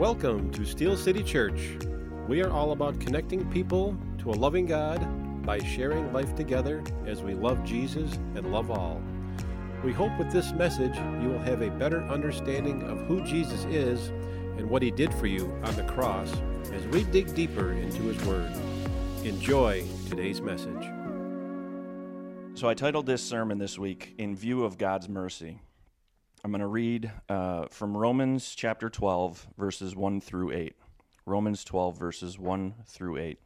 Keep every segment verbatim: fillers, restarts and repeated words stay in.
Welcome to Steel City Church. We are all about connecting people to a loving God by sharing life together as we love Jesus and love all. We hope with this message you will have a better understanding of who Jesus is and what he did for you on the cross as we dig deeper into his word. Enjoy today's message. So I titled this sermon this week, In View of God's Mercy. I'm going to read uh, from Romans chapter twelve, verses one through eight. Romans twelve, verses one through eight.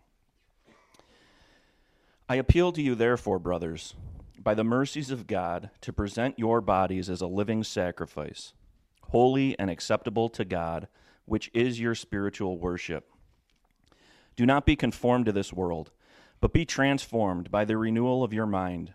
I appeal to you, therefore, brothers, by the mercies of God, to present your bodies as a living sacrifice, holy and acceptable to God, which is your spiritual worship. Do not be conformed to this world, but be transformed by the renewal of your mind,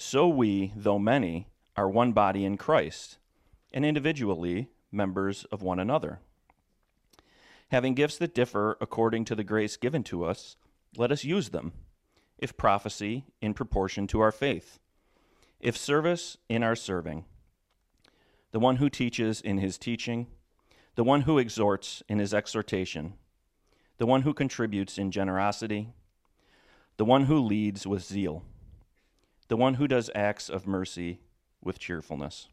so we, though many, are one body in Christ, and individually members of one another. Having gifts that differ according to the grace given to us, let us use them. If prophecy, in proportion to our faith. If service, in our serving. The one who teaches, in his teaching. The one who exhorts, in his exhortation. The one who contributes, in generosity. The one who leads, with zeal. The one who does acts of mercy with cheerfulness.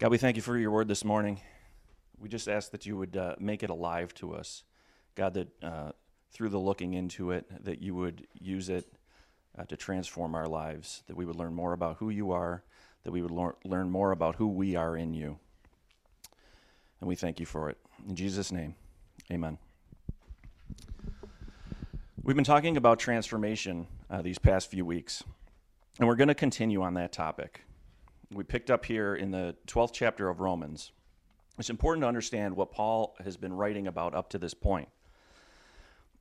God, we thank you for your word this morning. We just ask that you would uh, make it alive to us. God, that uh, through the looking into it, that you would use it uh, to transform our lives, that we would learn more about who you are, that we would lo- learn more about who we are in you. And we thank you for it. In Jesus' name, amen. We've been talking about transformation uh, these past few weeks, and we're going to continue on that topic. We picked up here in the twelfth chapter of Romans. It's important to understand what Paul has been writing about up to this point.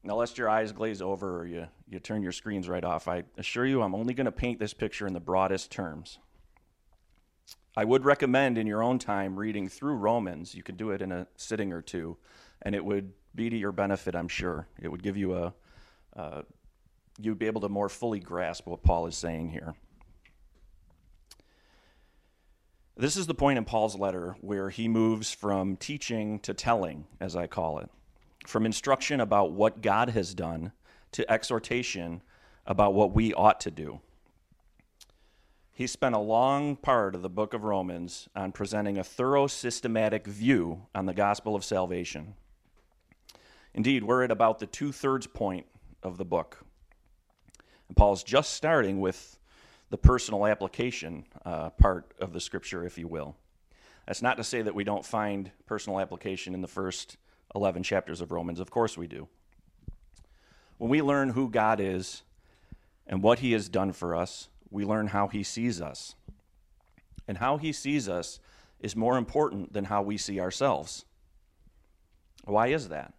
Now, lest your eyes glaze over or you, you turn your screens right off, I assure you I'm only going to paint this picture in the broadest terms. I would recommend in your own time reading through Romans. You could do it in a sitting or two, and it would be to your benefit, I'm sure. It would give you a Uh, you'd be able to more fully grasp what Paul is saying here. This is the point in Paul's letter where he moves from teaching to telling, as I call it, from instruction about what God has done to exhortation about what we ought to do. He spent a long part of the book of Romans on presenting a thorough, systematic view on the gospel of salvation. Indeed, we're at about the two-thirds point of the book. And Paul's just starting with the personal application uh, part of the scripture, if you will. That's not to say that we don't find personal application in the first eleven chapters of Romans. Of course we do. When we learn who God is and what he has done for us, we learn how he sees us. And how he sees us is more important than how we see ourselves. Why is that?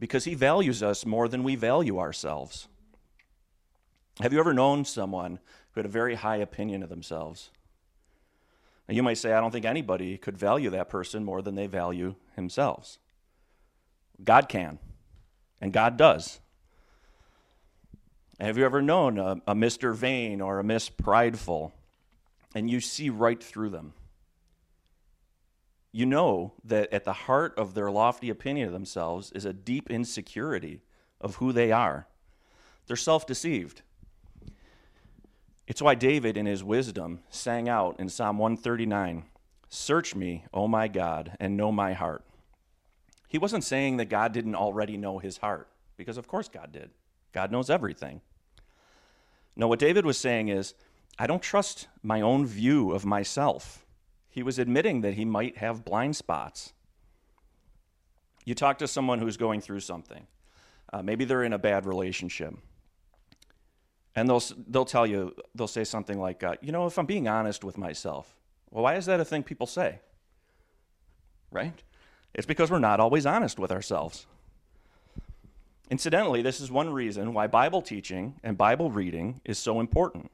Because he values us more than we value ourselves. Have you ever known someone who had a very high opinion of themselves? Now you might say, I don't think anybody could value that person more than they value themselves. God can, and God does. Have you ever known a, a Mister Vain or a Miss Prideful, and you see right through them? You know that at the heart of their lofty opinion of themselves is a deep insecurity of who they are. They're self-deceived. It's why David, in his wisdom, sang out in Psalm one thirty-nine, "Search me, O my God, and know my heart." He wasn't saying that God didn't already know his heart, because of course God did. God knows everything. No, what David was saying is, I don't trust my own view of myself. He was admitting that he might have blind spots. You talk to someone who's going through something. Uh, maybe they're in a bad relationship. And they'll they'll tell you, they'll say something like, uh, you know, if I'm being honest with myself. Well, why is that a thing people say? Right? It's because we're not always honest with ourselves. Incidentally, this is one reason why Bible teaching and Bible reading is so important.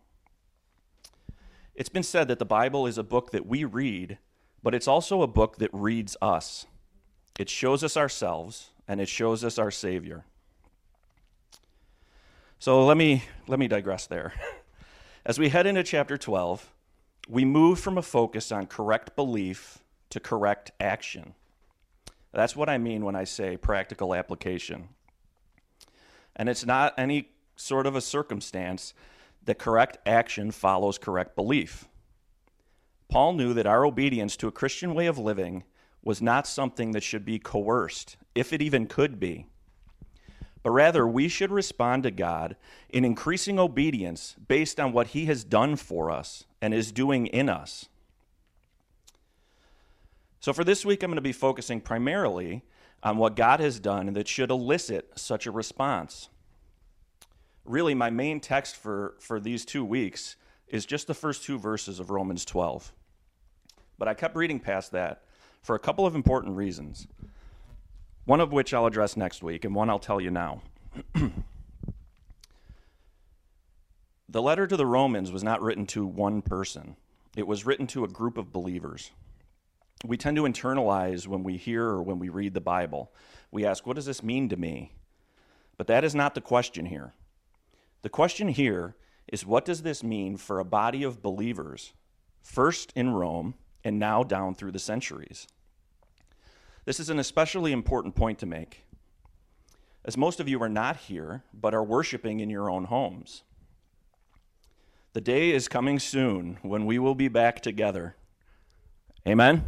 It's been said that the Bible is a book that we read, but it's also a book that reads us. It shows us ourselves, and it shows us our Savior. So let me, let me digress there. As we head into chapter twelve, we move from a focus on correct belief to correct action. That's what I mean when I say practical application. And it's not any sort of a circumstance that correct action follows correct belief. Paul knew that our obedience to a Christian way of living was not something that should be coerced, if it even could be. But rather, we should respond to God in increasing obedience based on what he has done for us and is doing in us. So for this week, I'm going to be focusing primarily on what God has done that should elicit such a response. Really, my main text for, for these two weeks is just the first two verses of Romans twelve. But I kept reading past that for a couple of important reasons, one of which I'll address next week, and one I'll tell you now. The letter to the Romans was not written to one person. It was written to a group of believers. We tend to internalize when we hear or when we read the Bible. We ask, what does this mean to me? But that is not the question here. The question here is, what does this mean for a body of believers, first in Rome and now down through the centuries? This is an especially important point to make, as most of you are not here but are worshiping in your own homes. The day is coming soon when we will be back together. Amen? Amen.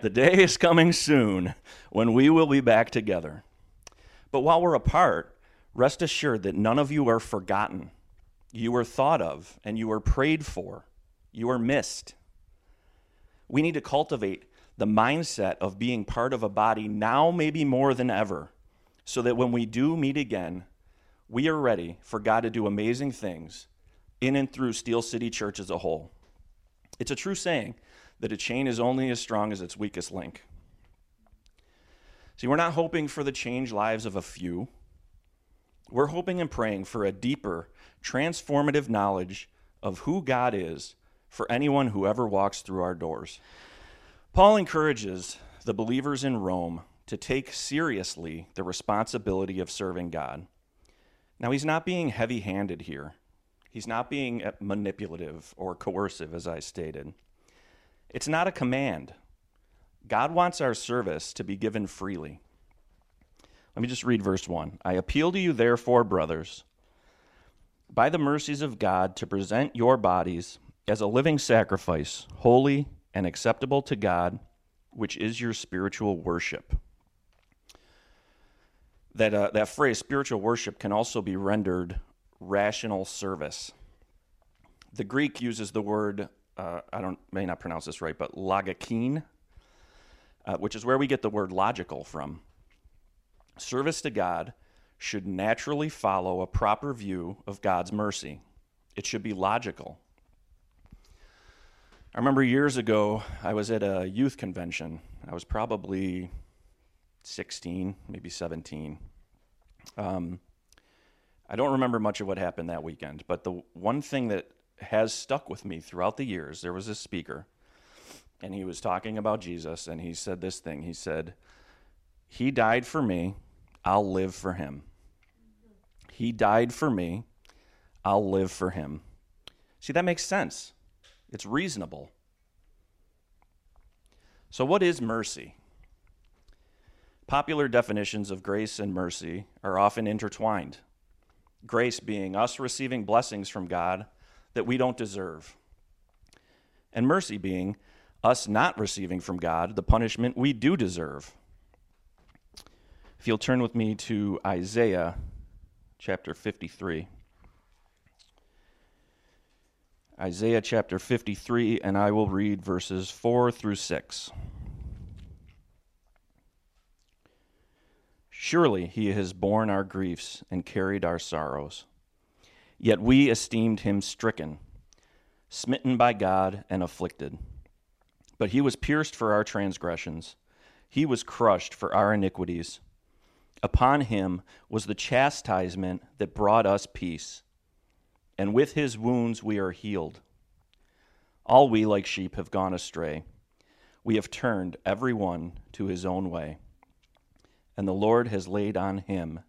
The day is coming soon when we will be back together. But while we're apart, rest assured that none of you are forgotten. You are thought of, and you are prayed for. You are missed. We need to cultivate the mindset of being part of a body now, maybe more than ever, so that when we do meet again, we are ready for God to do amazing things in and through Steel City Church as a whole. It's a true saying that a chain is only as strong as its weakest link. See, we're not hoping for the changed lives of a few. We're hoping and praying for a deeper, transformative knowledge of who God is for anyone who ever walks through our doors. Paul encourages the believers in Rome to take seriously the responsibility of serving God. Now, he's not being heavy-handed here. He's not being manipulative or coercive, as I stated. It's not a command. God wants our service to be given freely. Let me just read verse one. I appeal to you, therefore, brothers, by the mercies of God, to present your bodies as a living sacrifice, holy and acceptable to God, which is your spiritual worship. That, uh, that phrase, spiritual worship, can also be rendered rational service. The Greek uses the word Uh, I don't may not pronounce this right, but logikine, uh, which is where we get the word logical from. Service to God should naturally follow a proper view of God's mercy. It should be logical. I remember years ago, I was at a youth convention. I was probably sixteen, maybe seventeen. Um, I don't remember much of what happened that weekend, but the one thing that has stuck with me throughout the years, there was a speaker, and he was talking about Jesus, and he said this thing. He said, he died for me, I'll live for him. He died for me, I'll live for him. See, that makes sense. It's reasonable. So what is mercy? Popular definitions of grace and mercy are often intertwined. Grace being us receiving blessings from God that we don't deserve, and mercy being us not receiving from God the punishment we do deserve. If you'll turn with me to Isaiah chapter fifty-three. Isaiah chapter fifty-three, and I will read verses four through six. Surely he has borne our griefs and carried our sorrows. Yet we esteemed him stricken, smitten by God, and afflicted. But he was pierced for our transgressions. He was crushed for our iniquities. Upon him was the chastisement that brought us peace, and with his wounds we are healed. All we like sheep have gone astray. We have turned every one to his own way, and the Lord has laid on him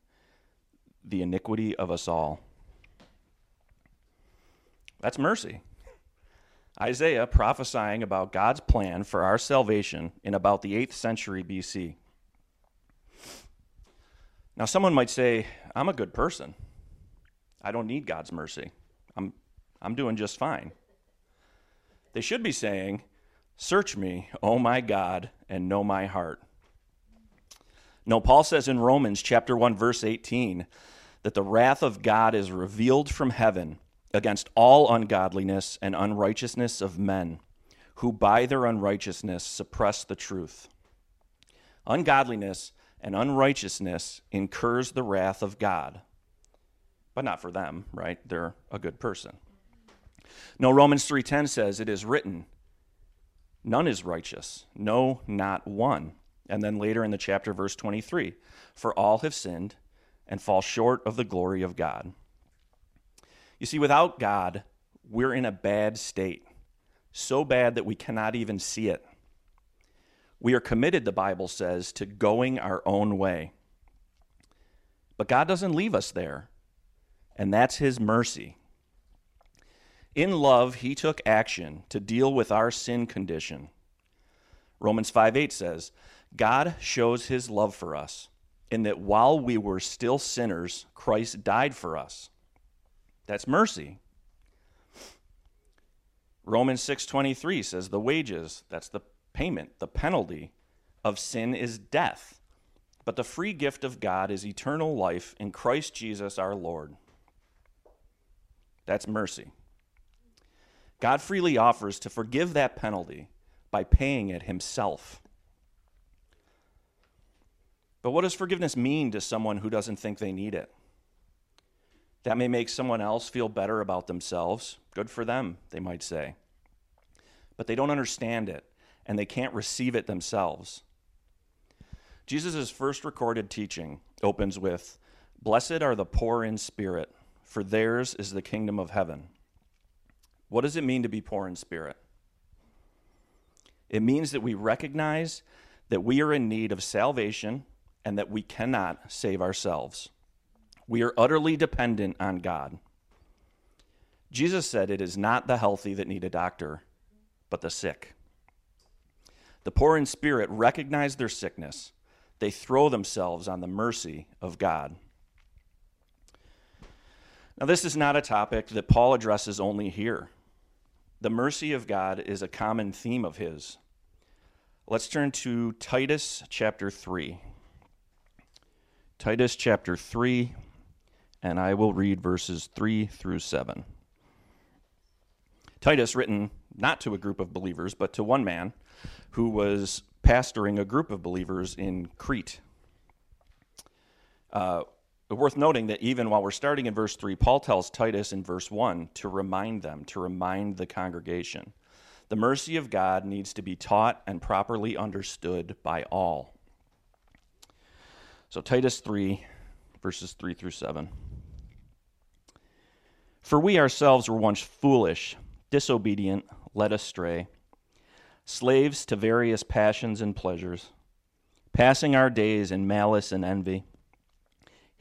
the iniquity of us all. That's mercy. Isaiah prophesying about God's plan for our salvation in about the eighth century B C. Now, someone might say, I'm a good person. I don't need God's mercy. I'm, I'm doing just fine. They should be saying, search me, O my God, and know my heart. No, Paul says in Romans chapter one, verse eighteen, that the wrath of God is revealed from heaven against all ungodliness and unrighteousness of men, who by their unrighteousness suppress the truth. Ungodliness and unrighteousness incurs the wrath of God, but not for them, right? They're a good person. No, Romans three ten says, it is written, none is righteous, no, not one. And then later in the chapter, verse twenty-three, for all have sinned and fall short of the glory of God. You see, without God, we're in a bad state, so bad that we cannot even see it. We are committed, the Bible says, to going our own way. But God doesn't leave us there, and that's his mercy. In love, he took action to deal with our sin condition. Romans five eight says, God shows his love for us, in that while we were still sinners, Christ died for us. That's mercy. Romans six twenty-three says the wages, that's the payment, the penalty of sin is death, but the free gift of God is eternal life in Christ Jesus our Lord. That's mercy. God freely offers to forgive that penalty by paying it himself. But what does forgiveness mean to someone who doesn't think they need it? That may make someone else feel better about themselves. Good for them, they might say. But they don't understand it, and they can't receive it themselves. Jesus' first recorded teaching opens with, "Blessed are the poor in spirit, for theirs is the kingdom of heaven." What does it mean to be poor in spirit? It means that we recognize that we are in need of salvation and that we cannot save ourselves. We are utterly dependent on God. Jesus said it is not the healthy that need a doctor, but the sick. The poor in spirit recognize their sickness. They throw themselves on the mercy of God. Now, this is not a topic that Paul addresses only here. The mercy of God is a common theme of his. Let's turn to Titus chapter three. Titus chapter three. And I will read verses three through seven. Titus, written not to a group of believers, but to one man who was pastoring a group of believers in Crete. Uh, worth noting that even while we're starting in verse three, Paul tells Titus in verse one to remind them, to remind the congregation. The mercy of God needs to be taught and properly understood by all. So Titus three, verses three through seven. For we ourselves were once foolish, disobedient, led astray, slaves to various passions and pleasures, passing our days in malice and envy,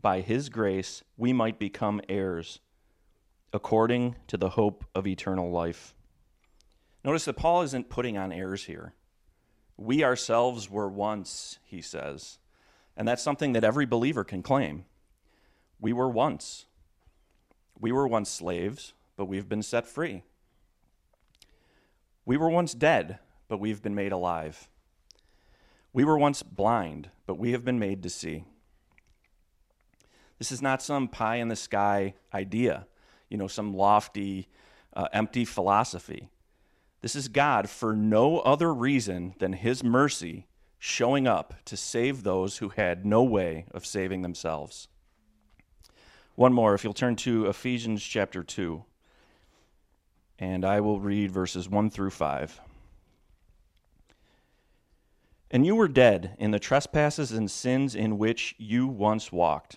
by his grace, we might become heirs, according to the hope of eternal life. Notice that Paul isn't putting on heirs here. We ourselves were once, he says, and that's something that every believer can claim. We were once. We were once slaves, but we've been set free. We were once dead, but we've been made alive. We were once blind, but we have been made to see. This is not some pie-in-the-sky idea, you know, some lofty, uh, empty philosophy. This is God for no other reason than his mercy showing up to save those who had no way of saving themselves. One more, if you'll turn to Ephesians chapter two, and I will read verses one through five. And you were dead in the trespasses and sins in which you once walked,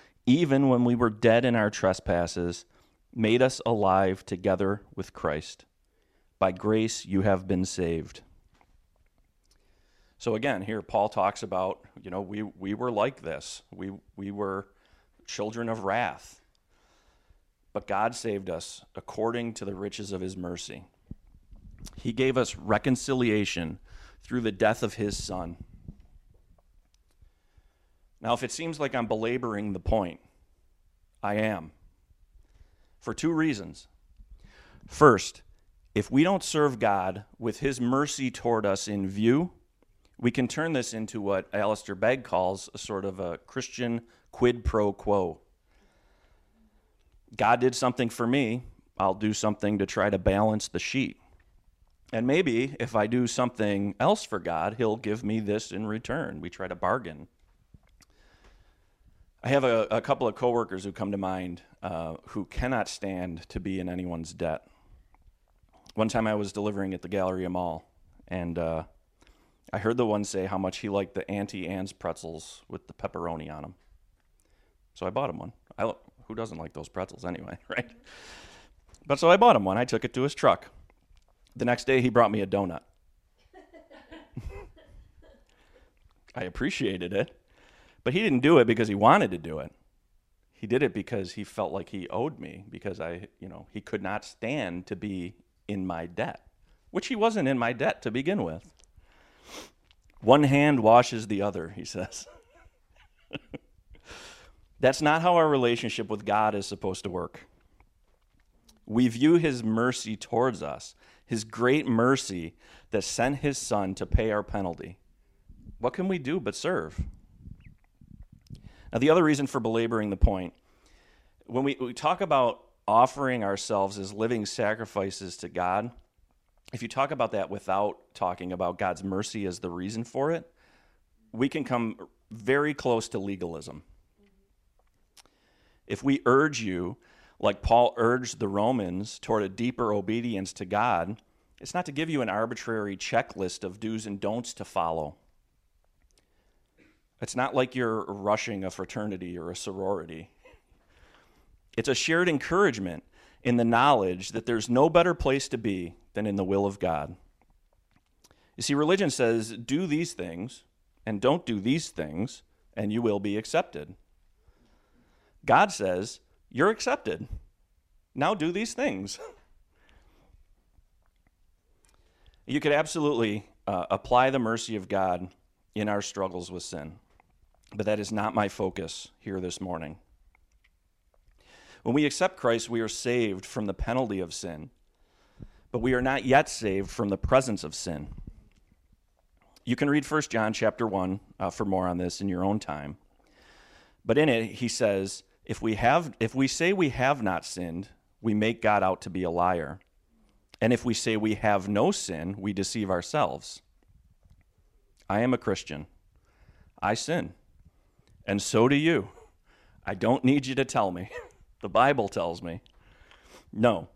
even when we were dead in our trespasses, made us alive together with Christ. By grace you have been saved. So again, here Paul talks about, you know, we, we were like this. We, we were children of wrath. But God saved us according to the riches of his mercy. He gave us reconciliation through the death of his Son. Now, if it seems like I'm belaboring the point, I am. For two reasons. First, if we don't serve God with his mercy toward us in view, we can turn this into what Alistair Begg calls a sort of a Christian quid pro quo. God did something for me, I'll do something to try to balance the sheet. And maybe if I do something else for God, he'll give me this in return. We try to bargain. I have a, a couple of coworkers who come to mind uh, who cannot stand to be in anyone's debt. One time I was delivering at the Galleria Mall, and uh, I heard the one say how much he liked the Auntie Anne's pretzels with the pepperoni on them. So I bought him one. I, who doesn't like those pretzels anyway, right? But so I bought him one. I took it to his truck. The next day he brought me a donut. I appreciated it. But he didn't do it because he wanted to do it. He did it because he felt like he owed me, because I, you know, he could not stand to be in my debt, which he wasn't in my debt to begin with. One hand washes the other, he says. That's not how our relationship with God is supposed to work. We view his mercy towards us, his great mercy that sent his Son to pay our penalty. What can we do but serve? Now, the other reason for belaboring the point, when we, we talk about offering ourselves as living sacrifices to God, if you talk about that without talking about God's mercy as the reason for it, we can come very close to legalism. If we urge you, like Paul urged the Romans, toward a deeper obedience to God, it's not to give you an arbitrary checklist of do's and don'ts to follow. It's not like you're rushing a fraternity or a sorority. It's a shared encouragement in the knowledge that there's no better place to be than in the will of God. You see, religion says, do these things and don't do these things, and you will be accepted. God says, you're accepted. Now do these things. You could absolutely uh, apply the mercy of God in our struggles with sin. But that is not my focus here this morning. When we accept Christ, we are saved from the penalty of sin, but we are not yet saved from the presence of sin. You can read First John chapter one uh, for more on this in your own time. But in it, he says, if we have, if we say we have not sinned, we make God out to be a liar. And if we say we have no sin, we deceive ourselves. I am a Christian. I sin. And so do you. I don't need you to tell me. The Bible tells me. No.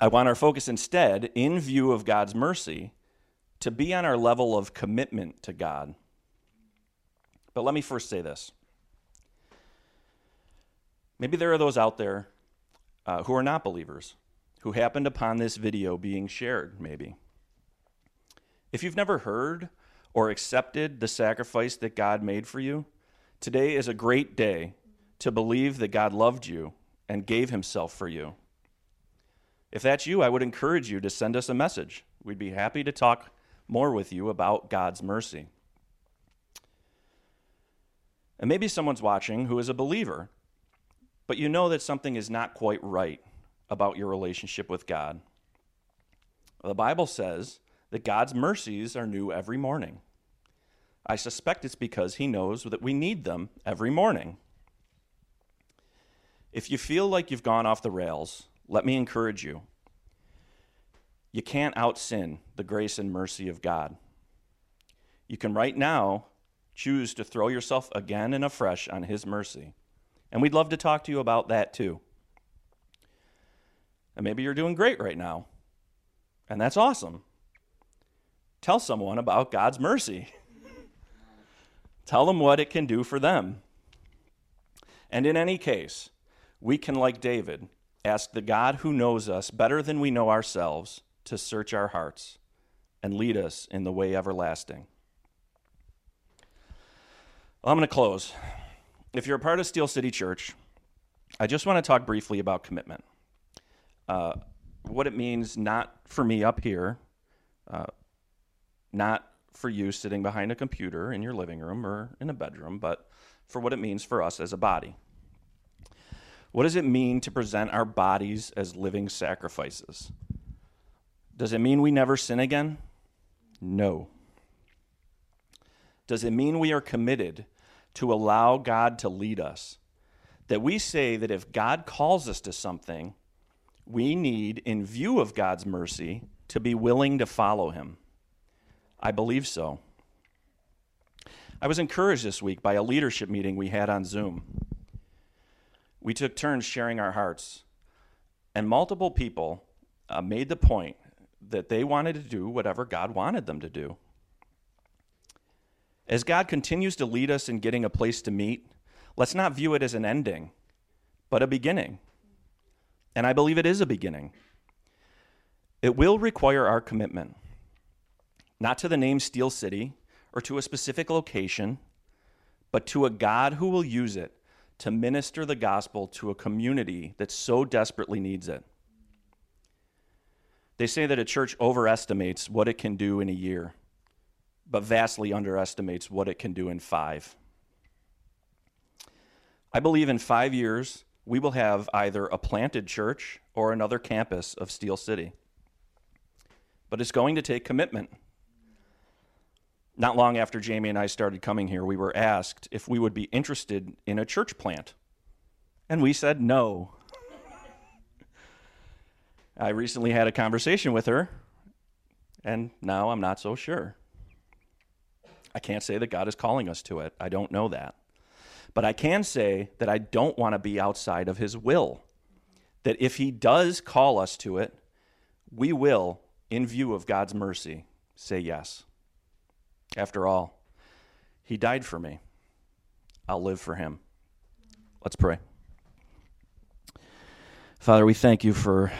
I want our focus instead, in view of God's mercy, to be on our level of commitment to God. But let me first say this. Maybe there are those out there uh, who are not believers, who happened upon this video being shared, maybe. If you've never heard or accepted the sacrifice that God made for you, today is a great day to believe that God loved you and gave himself for you. If that's you, I would encourage you to send us a message. We'd be happy to talk more with you about God's mercy. And maybe someone's watching who is a believer, but you know that something is not quite right about your relationship with God. The Bible says that God's mercies are new every morning. I suspect it's because he knows that we need them every morning. If you feel like you've gone off the rails, let me encourage you. You can't out-sin the grace and mercy of God. You can right now choose to throw yourself again and afresh on his mercy. And we'd love to talk to you about that too. And maybe you're doing great right now, and that's awesome. Tell someone about God's mercy. Tell them what it can do for them. And in any case, we can, like David, ask the God who knows us better than we know ourselves to search our hearts and lead us in the way everlasting. Well, I'm going to close. If you're a part of Steel City Church, I just want to talk briefly about commitment. Uh, what it means, not for me up here, uh, not for you sitting behind a computer in your living room or in a bedroom, but for what it means for us as a body. What does it mean to present our bodies as living sacrifices? Does it mean we never sin again? No. Does it mean we are committed to allow God to lead us? That we say that if God calls us to something, we need, in view of God's mercy, to be willing to follow him. I believe so. I was encouraged this week by a leadership meeting we had on Zoom. We took turns sharing our hearts, and multiple people uh, made the point that they wanted to do whatever God wanted them to do. As God continues to lead us in getting a place to meet, let's not view it as an ending, but a beginning. And I believe it is a beginning. It will require our commitment, not to the name Steel City or to a specific location, but to a God who will use it to minister the gospel to a community that so desperately needs it. They say that a church overestimates what it can do in a year, but vastly underestimates what it can do in five. I believe in five years, we will have either a planted church or another campus of Steel City. But it's going to take commitment. Not long after Jamie and I started coming here, we were asked if we would be interested in a church plant, and we said no. I recently had a conversation with her, and now I'm not so sure. I can't say that God is calling us to it. I don't know that. But I can say that I don't want to be outside of his will, that if he does call us to it, we will, in view of God's mercy, say yes. After all, he died for me. I'll live for him. Let's pray. Father, we thank you for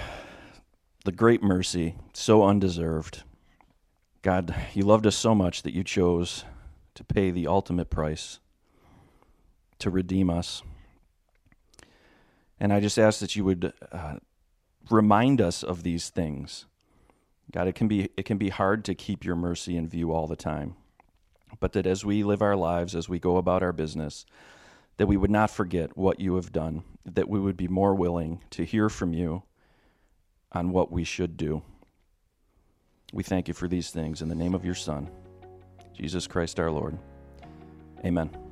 the great mercy, so undeserved. God, you loved us so much that you chose to pay the ultimate price to redeem us. And I just ask that you would uh, remind us of these things. God, it can be it can be hard to keep your mercy in view all the time, but that as we live our lives, as we go about our business, that we would not forget what you have done, that we would be more willing to hear from you on what we should do. We thank you for these things in the name of your Son, Jesus Christ our Lord. Amen.